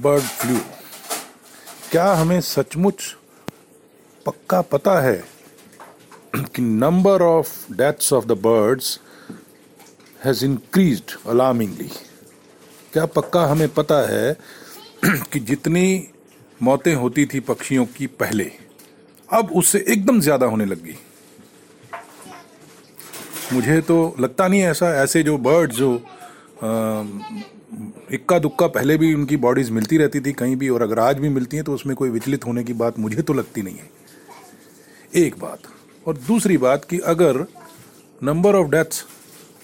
Bird flu. क्या हमें सचमुच पक्का पता है कि number of deaths of the birds has increased alarmingly? क्या पक्का हमें पता है कि जितनी मौतें होती थी पक्षियों की पहले, अब उससे एकदम ज़्यादा होने लग गई? मुझे तो लगता नहीं ऐसा। ऐसे जो बर्ड्स जो इक्का दुक्का पहले भी उनकी बॉडीज़ मिलती रहती थी कहीं भी, और अगर आज भी मिलती हैं तो उसमें कोई विचलित होने की बात मुझे तो लगती नहीं है। एक बात। और दूसरी बात कि अगर नंबर ऑफ डेथ्स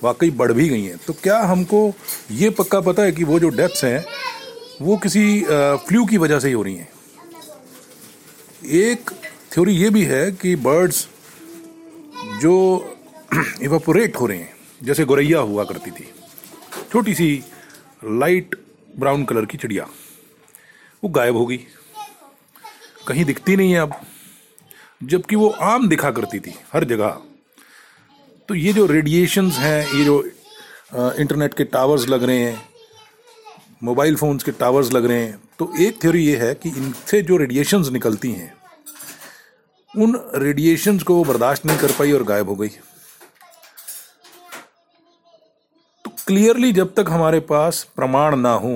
वाकई बढ़ भी गई हैं तो क्या हमको ये पक्का पता है कि वो जो डेथ्स हैं वो किसी फ्लू की वजह से ही हो रही हैं? एक थ्योरी ये भी है कि बर्ड्स जो इवापोरेट हो रहे हैं, जैसे गोरैया हुआ करती थी, छोटी सी लाइट ब्राउन कलर की चिड़िया, वो गायब हो गई, कहीं दिखती नहीं है अब, जबकि वो आम दिखा करती थी हर जगह। तो ये जो रेडिएशंस हैं, ये जो इंटरनेट के टावर्स लग रहे हैं, मोबाइल फ़ोन्स के टावर्स लग रहे हैं, तो एक थ्योरी ये है कि इनसे जो रेडिएशंस निकलती हैं उन रेडिएशंस को वो बर्दाश्त नहीं कर पाई और गायब हो गई। तो क्लियरली जब तक हमारे पास प्रमाण ना हो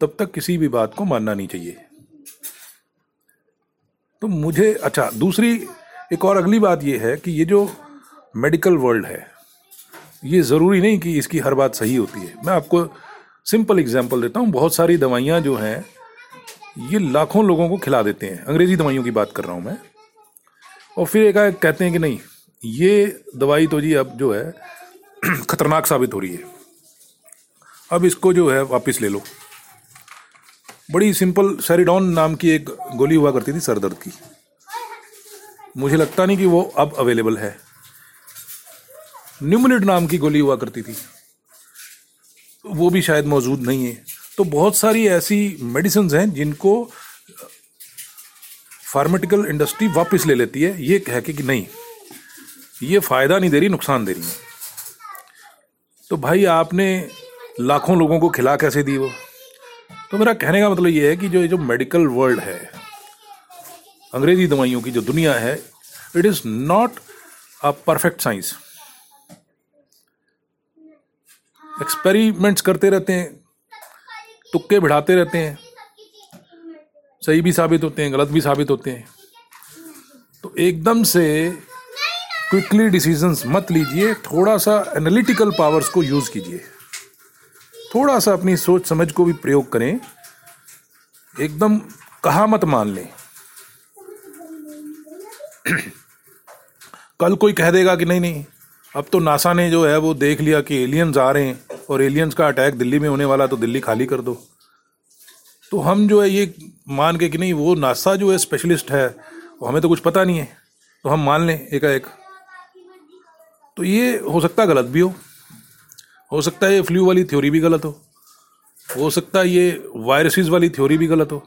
तब तक किसी भी बात को मानना नहीं चाहिए। तो मुझे अच्छा, दूसरी एक और अगली बात ये है कि ये जो मेडिकल वर्ल्ड है, ये ज़रूरी नहीं कि इसकी हर बात सही होती है। मैं आपको सिंपल एग्जांपल देता हूँ। बहुत सारी दवाइयाँ जो हैं ये लाखों लोगों को खिला देते हैं, अंग्रेज़ी दवाइयों की बात कर रहा हूँ मैं, और फिर एकाएक कहते हैं कि नहीं, ये दवाई तो जी अब जो है ख़तरनाक साबित हो रही है, अब इसको जो है वापस ले लो। बड़ी सिंपल सेरिडॉन नाम की एक गोली हुआ करती थी सर दर्द की, मुझे लगता नहीं कि वो अब अवेलेबल है। न्यूमोनिड नाम की गोली हुआ करती थी, वो भी शायद मौजूद नहीं है। तो बहुत सारी ऐसी मेडिसिन्स हैं जिनको फार्मास्यूटिकल इंडस्ट्री वापस ले लेती है, ये कह के कि नहीं, ये फ़ायदा नहीं दे रही, नुकसान दे रही है। तो भाई आपने लाखों लोगों को खिला कैसे दी वो? तो मेरा कहने का मतलब ये है कि जो मेडिकल वर्ल्ड है, अंग्रेज़ी दवाइयों की जो दुनिया है, it is not a perfect science. Experiments करते रहते हैं, तुक्के भिड़ाते रहते हैं, सही भी साबित होते हैं, गलत भी साबित होते हैं। तो एकदम से क्विकली डिसीजंस मत लीजिए, थोड़ा सा एनालिटिकल पावर्स को यूज़ कीजिए, थोड़ा सा अपनी सोच समझ को भी प्रयोग करें, एकदम कहा मत मान लें। कल कोई कह देगा कि नहीं, अब तो नासा ने जो है वो देख लिया कि एलियंस आ रहे हैं और एलियंस का अटैक दिल्ली में होने वाला, तो दिल्ली खाली कर दो। तो हम जो है ये मान के कि नहीं, वो नासा जो है स्पेशलिस्ट है और हमें तो कुछ पता नहीं है, तो हम मान लें एकाएक। तो ये हो सकता है गलत भी हो सकता है ये फ्लू वाली थ्योरी भी गलत हो सकता है ये वायरसेस वाली थ्योरी भी गलत हो।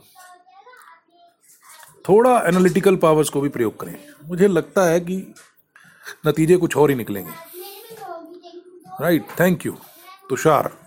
थोड़ा एनालिटिकल पावर्स को भी प्रयोग करें, मुझे लगता है कि नतीजे कुछ और ही निकलेंगे। Right, thank you Tushar.